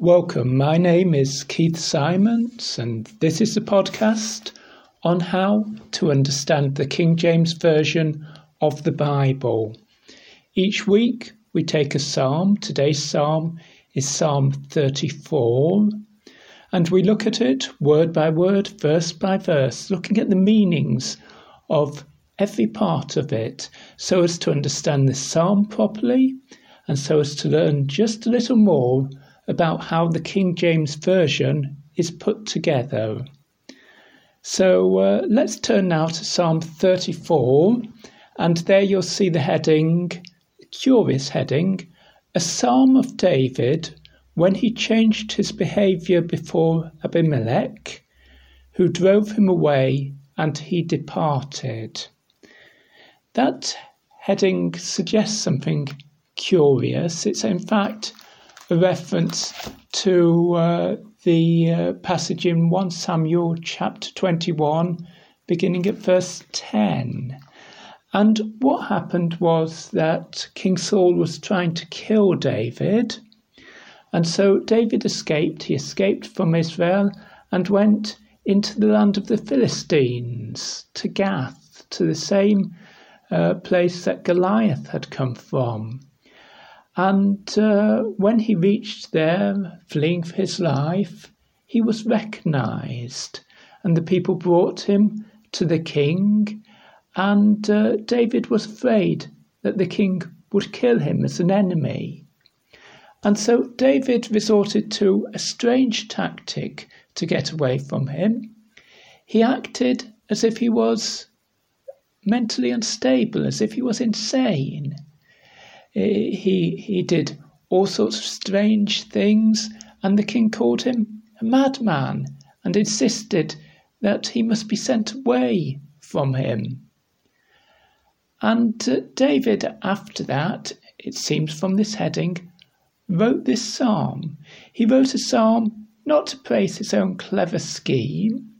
Welcome, my name is Keith Simons, and this is a podcast on how to understand the King James Version of the Bible. Each week we take a psalm. Today's psalm is Psalm 34, and we look at it word by word, verse by verse, looking at the meanings of every part of it, so as to understand this psalm properly, and so as to learn just a little more about how the King James Version is put together. So let's turn now to Psalm 34, and there you'll see the heading, curious heading, a psalm of David when he changed his behaviour before Abimelech, who drove him away and he departed. That heading suggests something curious. It's in fact a reference to the passage in 1 Samuel chapter 21, beginning at verse 10. And what happened was that King Saul was trying to kill David, and so David escaped. He escaped from Israel and went into the land of the Philistines, to Gath, to the same place that Goliath had come from. And when he reached there, fleeing for his life, he was recognised. And the people brought him to the king. And David was afraid that the king would kill him as an enemy. And so David resorted to a strange tactic to get away from him. He acted as if he was mentally unstable, as if he was insane. He did all sorts of strange things, and the king called him a madman and insisted that he must be sent away from him. And David, after that, it seems from this heading, wrote this psalm. He wrote a psalm not to praise his own clever scheme,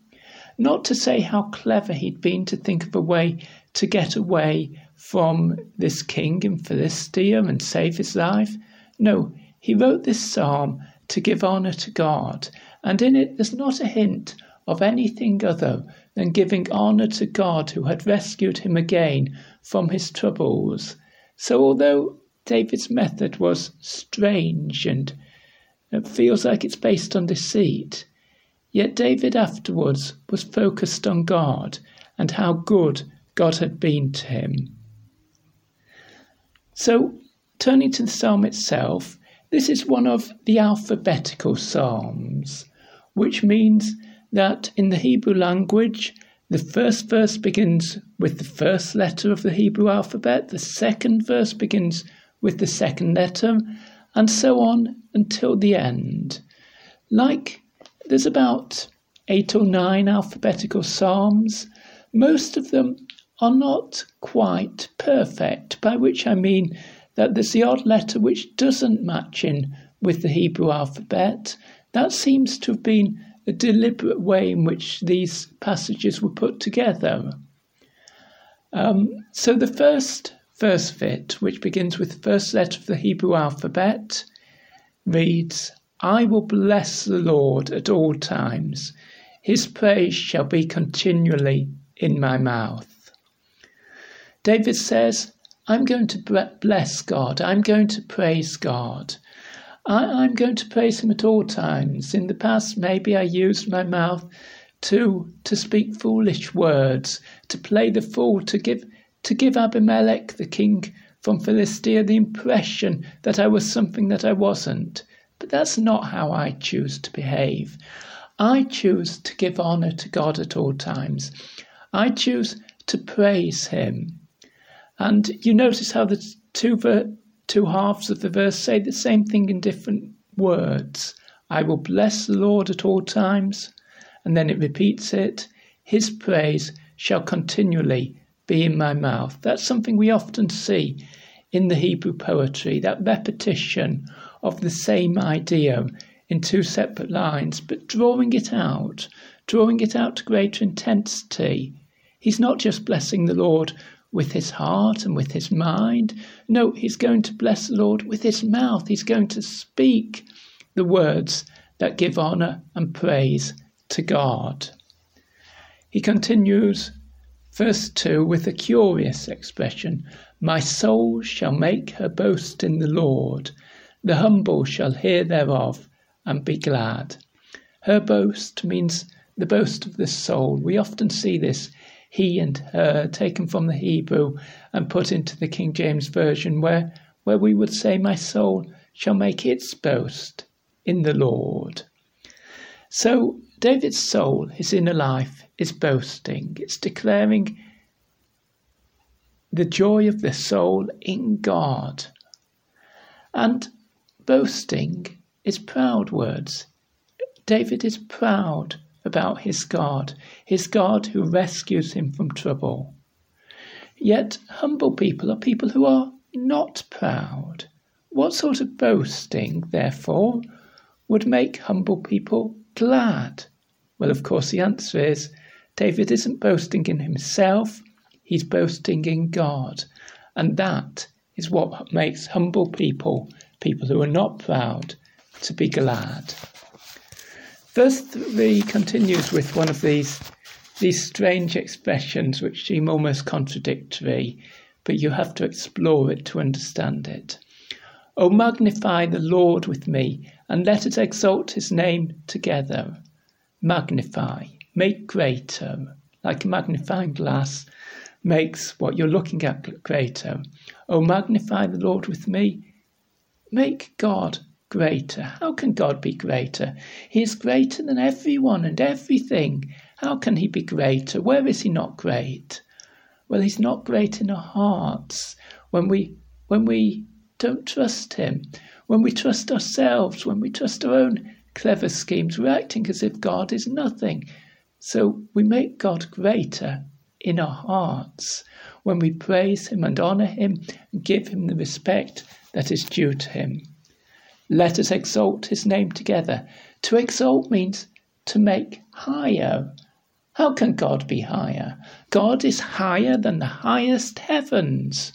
not to say how clever he'd been to think of a way to get away from this king in Philistia and save his life. No, he wrote this psalm to give honour to God, and in it there's not a hint of anything other than giving honour to God who had rescued him again from his troubles. So although David's method was strange and it feels like it's based on deceit, yet David afterwards was focused on God and how good God had been to him. So, turning to the psalm itself, this is one of the alphabetical psalms, which means that in the Hebrew language, the first verse begins with the first letter of the Hebrew alphabet, the second verse begins with the second letter, and so on until the end. Like, there's about 8 or 9 alphabetical psalms. Most of them are not quite perfect, by which I mean that there's the odd letter which doesn't match in with the Hebrew alphabet. That seems to have been a deliberate way in which these passages were put together. So the first verse of it, which begins with the first letter of the Hebrew alphabet, reads, "I will bless the Lord at all times. His praise shall be continually in my mouth." David says, I'm going to bless God. I'm going to praise God. I'm going to praise him at all times. In the past, maybe I used my mouth to speak foolish words, to play the fool, to give Abimelech, the king from Philistia, the impression that I was something that I wasn't. But that's not how I choose to behave. I choose to give honour to God at all times. I choose to praise him. And you notice how the two halves of the verse say the same thing in different words. I will bless the Lord at all times. And then it repeats it. His praise shall continually be in my mouth. That's something we often see in the Hebrew poetry, that repetition of the same idea in two separate lines, but drawing it out to greater intensity. He's not just blessing the Lord with his heart and with his mind. No, he's going to bless the Lord with his mouth. He's going to speak the words that give honor and praise to God. He continues verse 2 with a curious expression, "My soul shall make her boast in the Lord. The humble shall hear thereof and be glad." Her boast means the boast of the soul. We often see this he and her taken from the Hebrew and put into the King James Version where we would say, "My soul shall make its boast in the Lord." So David's soul, his inner life, is boasting. It's declaring the joy of the soul in God. And boasting is proud words. David is proud about his God who rescues him from trouble. Yet humble people are people who are not proud. What sort of boasting, therefore, would make humble people glad? Well, of course, the answer is David isn't boasting in himself, he's boasting in God. And that is what makes humble people, people who are not proud, to be glad. Verse 3 continues with one of these strange expressions which seem almost contradictory, but you have to explore it to understand it. "O magnify the Lord with me, and let us exalt his name together." Magnify, make greater, like a magnifying glass makes what you're looking at greater. "O magnify the Lord with me," make God greater. How can God be greater? He is greater than everyone and everything. How can he be greater? Where is he not great? Well, he's not great in our hearts when we don't trust him. When we trust ourselves, when we trust our own clever schemes, we're acting as if God is nothing. So we make God greater in our hearts when we praise him and honour him and give him the respect that is due to him. "Let us exalt his name together." To exalt means to make higher. How can God be higher? God is higher than the highest heavens.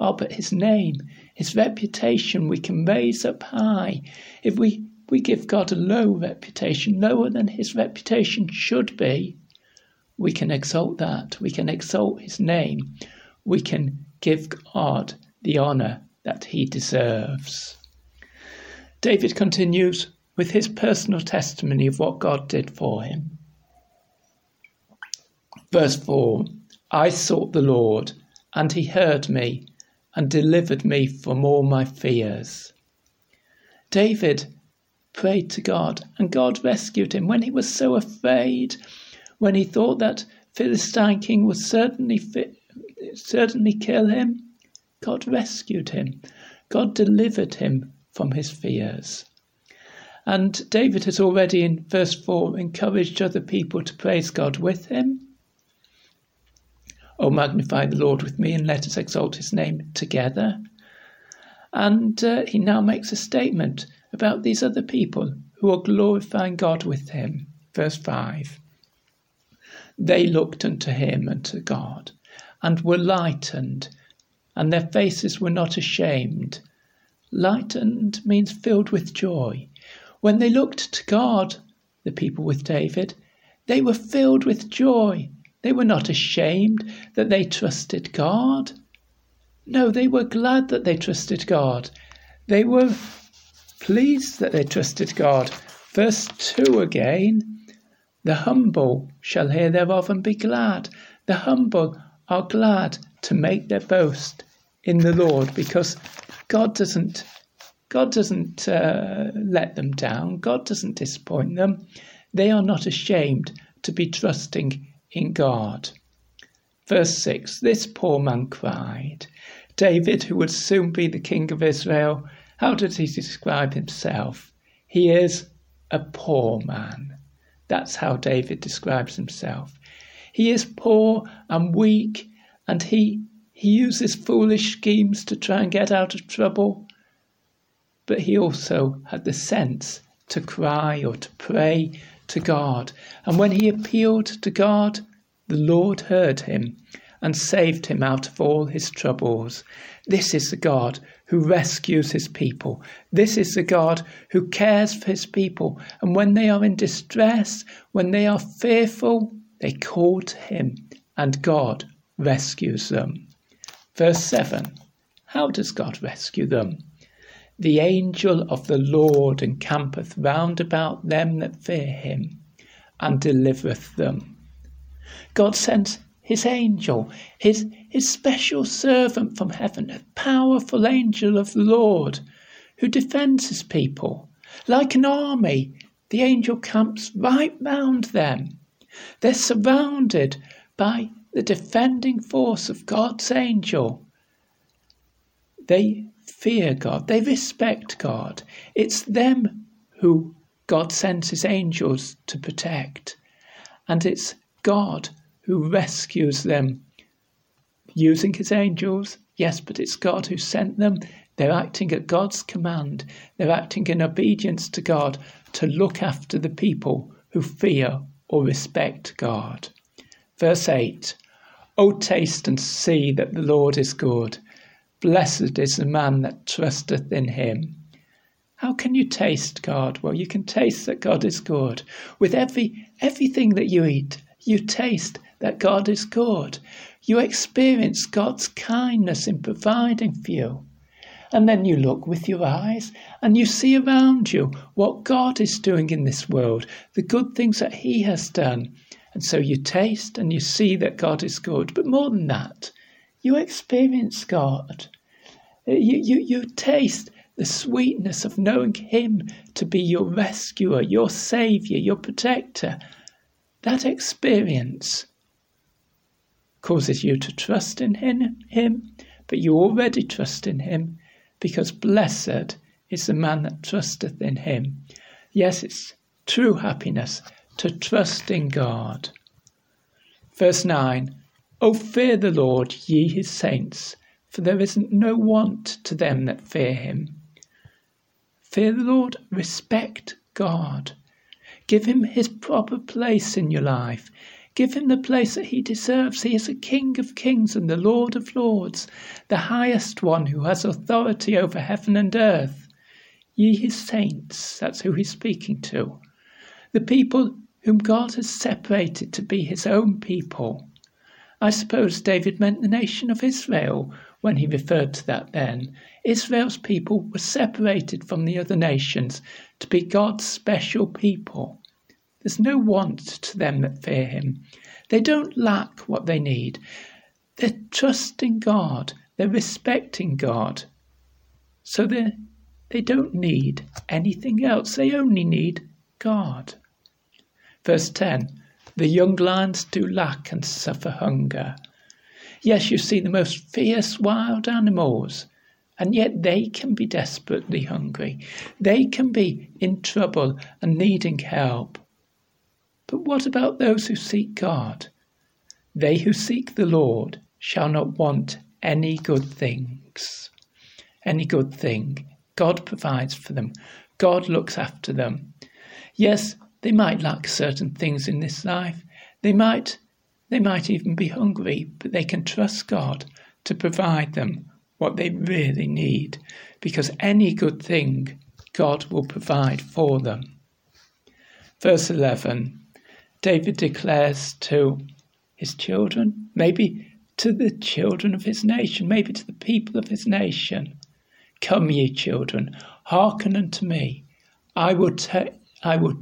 Oh, but his name, his reputation, we can raise up high. If we give God a low reputation, lower than his reputation should be, we can exalt that. We can exalt his name. We can give God the honour that he deserves. David continues with his personal testimony of what God did for him. Verse 4, "I sought the Lord, and he heard me, and delivered me from all my fears." David prayed to God, and God rescued him when he was so afraid, when he thought that Philistine king would certainly kill him. God rescued him. God delivered him from his fears. And David has already in verse 4 encouraged other people to praise God with him. "Oh, magnify the Lord with me, and let us exalt his name together." And he now makes a statement about these other people who are glorifying God with him. Verse 5, "They looked unto him," and to God, "and were lightened, and their faces were not ashamed." Lightened means filled with joy. When they looked to God, the people with David, they were filled with joy. They were not ashamed that they trusted God. No, they were glad that they trusted God. They were pleased that they trusted God. Verse 2 again, "The humble shall hear thereof and be glad." The humble are glad to make their boast in the Lord, because God doesn't let them down. God doesn't disappoint them. They are not ashamed to be trusting in God. Verse 6, "This poor man cried." David, who would soon be the king of Israel, how does he describe himself? He is a poor man. That's how David describes himself. He is poor and weak, and he uses foolish schemes to try and get out of trouble, but he also had the sense to cry or to pray to God. And when he appealed to God, the Lord heard him and saved him out of all his troubles. This is the God who rescues his people. This is the God who cares for his people. And when they are in distress, when they are fearful, they call to him and God rescues them. Verse 7. How does God rescue them? The angel of the Lord encampeth round about them that fear him and delivereth them. God sends his angel, his special servant from heaven, a powerful angel of the Lord who defends his people. Like an army, the angel camps right round them. They're surrounded by the defending force of God's angel. They fear God. They respect God. It's them who God sends his angels to protect. And it's God who rescues them using his angels. Yes, but it's God who sent them. They're acting at God's command. They're acting in obedience to God to look after the people who fear or respect God. Verse 8. O taste and see that the Lord is good. Blessed is the man that trusteth in him. How can you taste God? Well, you can taste that God is good. With everything that you eat, you taste that God is good. You experience God's kindness in providing for you. And then you look with your eyes and you see around you what God is doing in this world, the good things that he has done. And so you taste and you see that God is good. But more than that, you experience God. You taste the sweetness of knowing him to be your rescuer, your saviour, your protector. That experience causes you to trust in him, but you already trust in him because blessed is the man that trusteth in him. Yes, it's true happiness to trust in God. Verse 9. O fear the Lord, ye his saints, for there is no want to them that fear him. Fear the Lord, respect God. Give him his proper place in your life. Give him the place that he deserves. He is the King of kings and the Lord of lords, the highest one who has authority over heaven and earth. Ye his saints, that's who he's speaking to. The people whom God has separated to be his own people. I suppose David meant the nation of Israel when he referred to that then. Israel's people were separated from the other nations to be God's special people. There's no want to them that fear him. They don't lack what they need. They're trusting God. They're respecting God. So they don't need anything else. They only need God. Verse 10. The young lions do lack and suffer hunger. Yes, you see the most fierce wild animals, and yet they can be desperately hungry. They can be in trouble and needing help. But what about those who seek God? They who seek the Lord shall not want any good things. Any good thing. God provides for them. God looks after them. Yes, they might lack certain things in this life. They might even be hungry, but they can trust God to provide them what they really need, because any good thing God will provide for them. Verse 11, David declares to his children, maybe to the children of his nation, maybe to the people of his nation, come ye children, hearken unto me, I will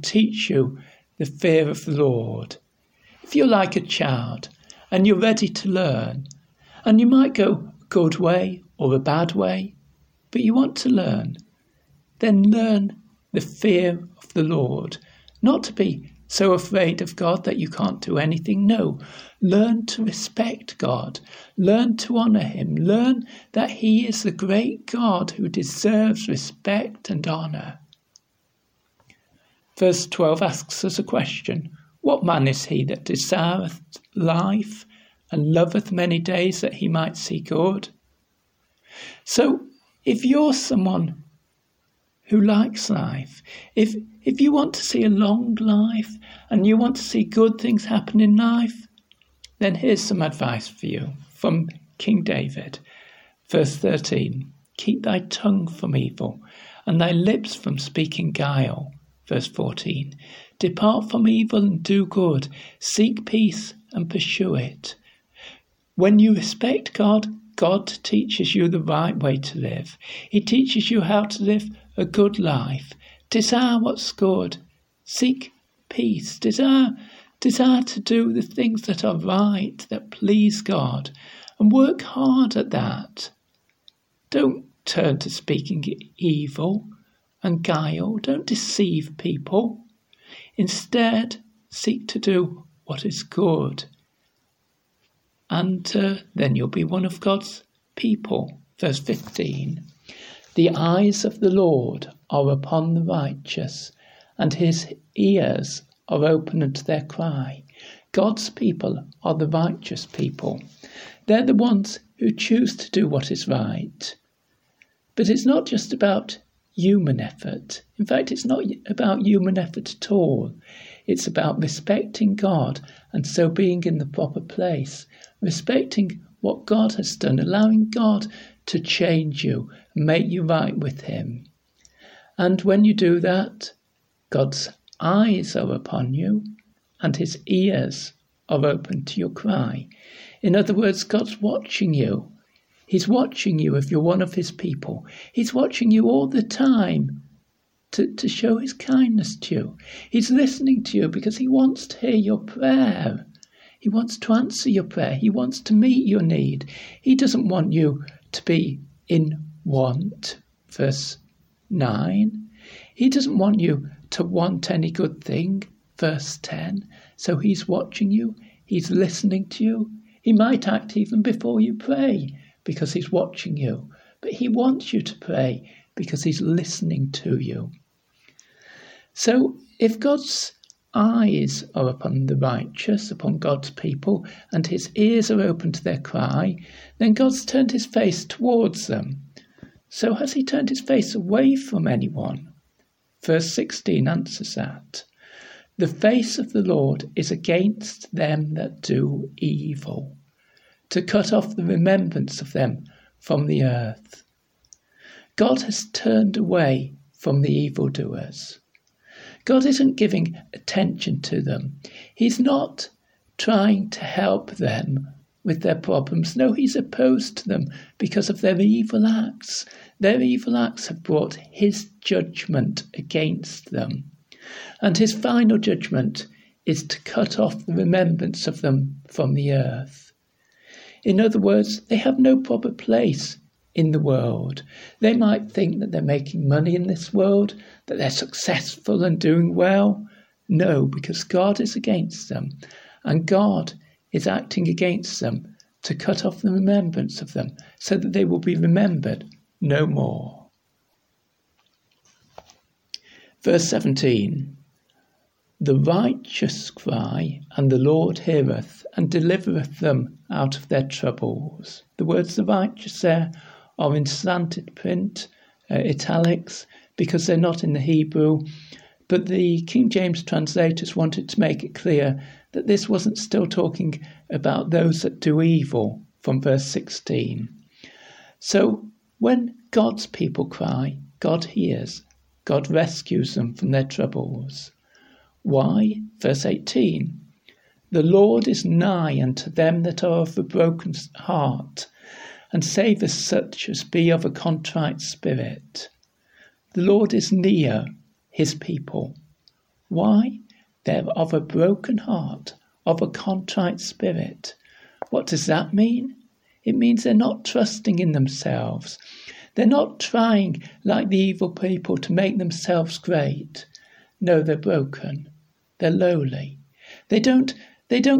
teach you the fear of the Lord. If you're like a child and you're ready to learn, and you might go a good way or a bad way, but you want to learn, then learn the fear of the Lord. Not to be so afraid of God that you can't do anything. No, learn to respect God. Learn to honour him. Learn that he is the great God who deserves respect and honour. Verse 12 asks us a question. What man is he that desireth life and loveth many days that he might see good? So if you're someone who likes life, if you want to see a long life and you want to see good things happen in life, then here's some advice for you from King David. Verse 13. Keep thy tongue from evil, and thy lips from speaking guile. Verse 14, depart from evil and do good. Seek peace and pursue it. When you respect God, God teaches you the right way to live. He teaches you how to live a good life. Desire what's good. Seek peace. Desire to do the things that are right, that please God, and work hard at that. Don't turn to speaking evil and guile. Don't deceive people. Instead, seek to do what is good. And then you'll be one of God's people. Verse 15, the eyes of the Lord are upon the righteous, and his ears are open unto their cry. God's people are the righteous people. They're the ones who choose to do what is right. But it's not just about human effort. In fact, it's not about human effort at all. It's about respecting God and so being in the proper place, respecting what God has done, allowing God to change you, make you right with him. And when you do that, God's eyes are upon you and his ears are open to your cry. In other words, God's watching you. He's watching you if you're one of his people. He's watching you all the time to show his kindness to you. He's listening to you because he wants to hear your prayer. He wants to answer your prayer. He wants to meet your need. He doesn't want you to be in want. Verse 9. He doesn't want you to want any good thing. Verse 10. So he's watching you. He's listening to you. He might act even before you pray, because he's watching you, but he wants you to pray because he's listening to you. So if God's eyes are upon the righteous, upon God's people, and his ears are open to their cry, then God's turned his face towards them. So has he turned his face away from anyone? Verse 16 answers that. The face of the Lord is against them that do evil, to cut off the remembrance of them from the earth. God has turned away from the evildoers. God isn't giving attention to them. He's not trying to help them with their problems. No, he's opposed to them because of their evil acts. Their evil acts have brought his judgment against them. And his final judgment is to cut off the remembrance of them from the earth. In other words, they have no proper place in the world. They might think that they're making money in this world, that they're successful and doing well. No, because God is against them, and God is acting against them to cut off the remembrance of them so that they will be remembered no more. Verse 17, the righteous cry, and the Lord heareth, and delivereth them out of their troubles. The words the righteous there are in slanted print, italics, because they're not in the Hebrew. But the King James translators wanted to make it clear that this wasn't still talking about those that do evil from verse 16. So when God's people cry, God hears. God rescues them from their troubles. Why? Verse 18. The Lord is nigh unto them that are of a broken heart, and saveth such as be of a contrite spirit. The Lord is near his people. Why? They're of a broken heart, of a contrite spirit. What does that mean? It means they're not trusting in themselves. They're not trying, like the evil people, to make themselves great. No, they're broken. They're lowly. They don't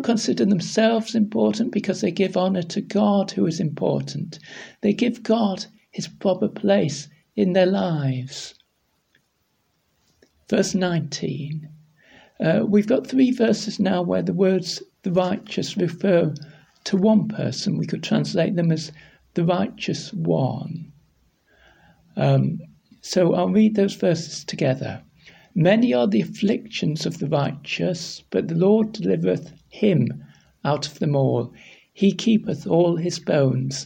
consider themselves important because they give honour to God who is important. They give God his proper place in their lives. Verse 19. We've got three verses now where the words the righteous refer to one person. We could translate them as the righteous one. So I'll read those verses together. Many are the afflictions of the righteous, but the Lord delivereth him out of them all. He keepeth all his bones.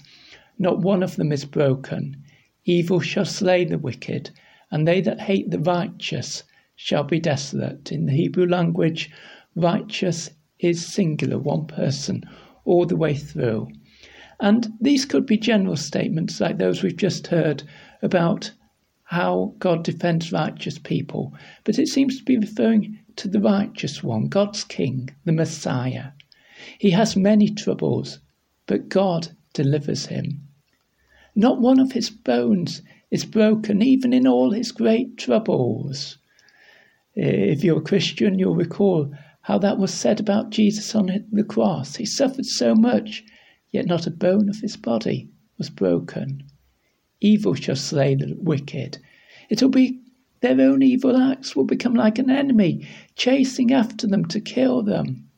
Not one of them is broken. Evil shall slay the wicked, and they that hate the righteous shall be desolate. In the Hebrew language, righteous is singular, one person, all the way through. And these could be general statements like those we've just heard about how God defends righteous people. But it seems to be referring to the righteous one, God's King, the Messiah. He has many troubles, but God delivers him. Not one of his bones is broken, even in all his great troubles. If you're a Christian, you'll recall how that was said about Jesus on the cross. He suffered so much, yet not a bone of his body was broken. Evil shall slay the wicked. It'll be their own evil acts will become like an enemy, chasing after them to kill them.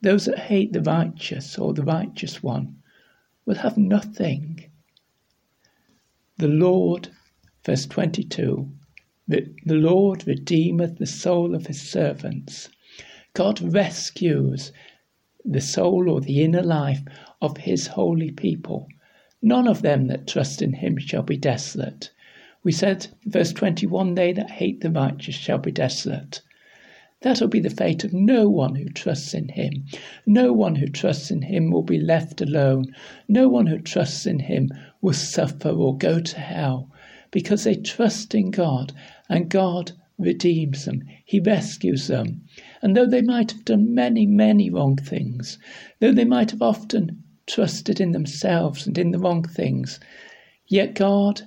Those that hate the righteous or the righteous one will have nothing. The Lord, verse 22, the Lord redeemeth the soul of his servants. God rescues the soul or the inner life of his holy people. None of them that trust in him shall be desolate. We said, verse 21, they that hate the righteous shall be desolate. That'll be the fate of no one who trusts in him. No one who trusts in him will be left alone. No one who trusts in him will suffer or go to hell, because they trust in God, and God redeems them. He rescues them. And though they might have done many, many wrong things, though they might have often trusted in themselves and in the wrong things, yet God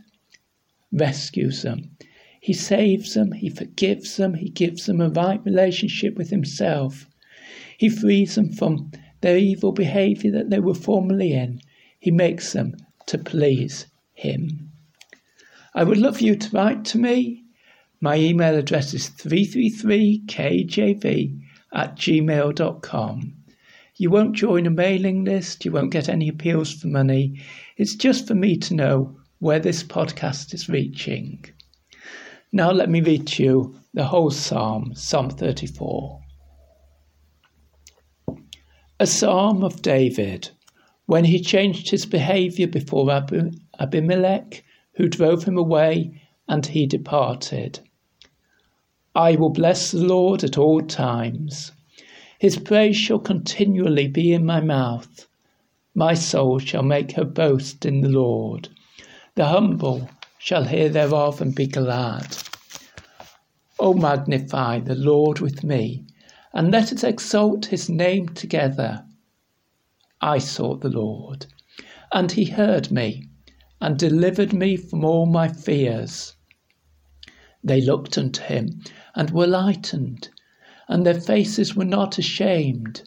rescues them. He saves them, he forgives them, he gives them a right relationship with himself. He frees them from their evil behaviour that they were formerly in. He makes them to please him. I would love you to write to me. My email address is 333kjv@gmail.com. You won't join a mailing list. You won't get any appeals for money. It's just for me to know where this podcast is reaching. Now let me read to you the whole psalm, Psalm 34. A psalm of David, when he changed his behaviour before Abimelech, who drove him away, and he departed. I will bless the Lord at all times. His praise shall continually be in my mouth. My soul shall make her boast in the Lord. The humble shall hear thereof and be glad. O magnify the Lord with me, and let us exalt his name together. I sought the Lord, and he heard me, and delivered me from all my fears. They looked unto him, and were lightened, and their faces were not ashamed.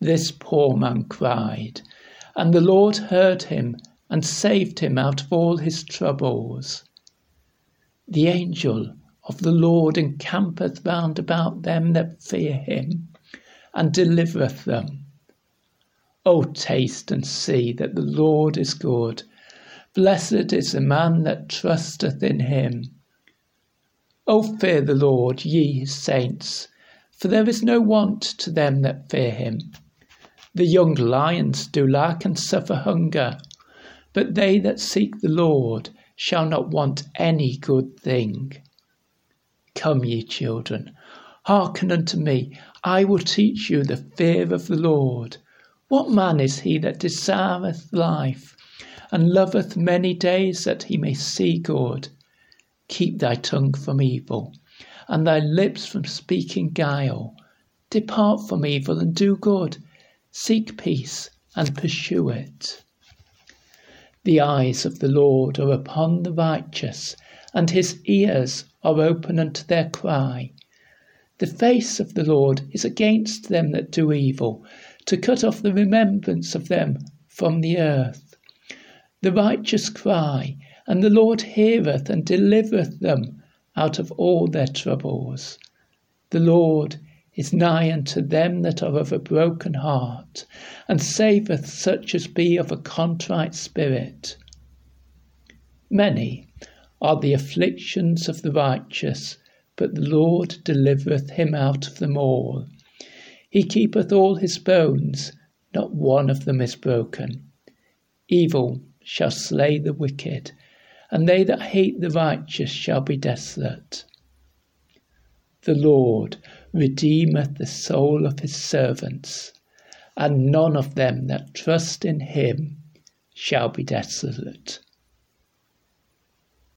This poor man cried, and the Lord heard him, and saved him out of all his troubles. The angel of the Lord encampeth round about them that fear him, and delivereth them. O taste and see that the Lord is good. Blessed is the man that trusteth in him. O fear the Lord, ye his saints, for there is no want to them that fear him. The young lions do lack and suffer hunger, but they that seek the Lord shall not want any good thing. Come, ye children, hearken unto me. I will teach you the fear of the Lord. What man is he that desireth life, and loveth many days, that he may see good? Keep thy tongue from evil, and thy lips from speaking guile. Depart from evil, and do good. Seek peace, and pursue it. The eyes of the Lord are upon the righteous, and his ears are open unto their cry. The face of the Lord is against them that do evil, to cut off the remembrance of them from the earth. The righteous cry, and the Lord heareth and delivereth them out of all their troubles. The Lord is nigh unto them that are of a broken heart, and saveth such as be of a contrite spirit. Many are the afflictions of the righteous, but the Lord delivereth him out of them all. He keepeth all his bones, not one of them is broken. Evil shall slay the wicked, and they that hate the righteous shall be desolate. The Lord redeemeth the soul of his servants, and none of them that trust in him shall be desolate.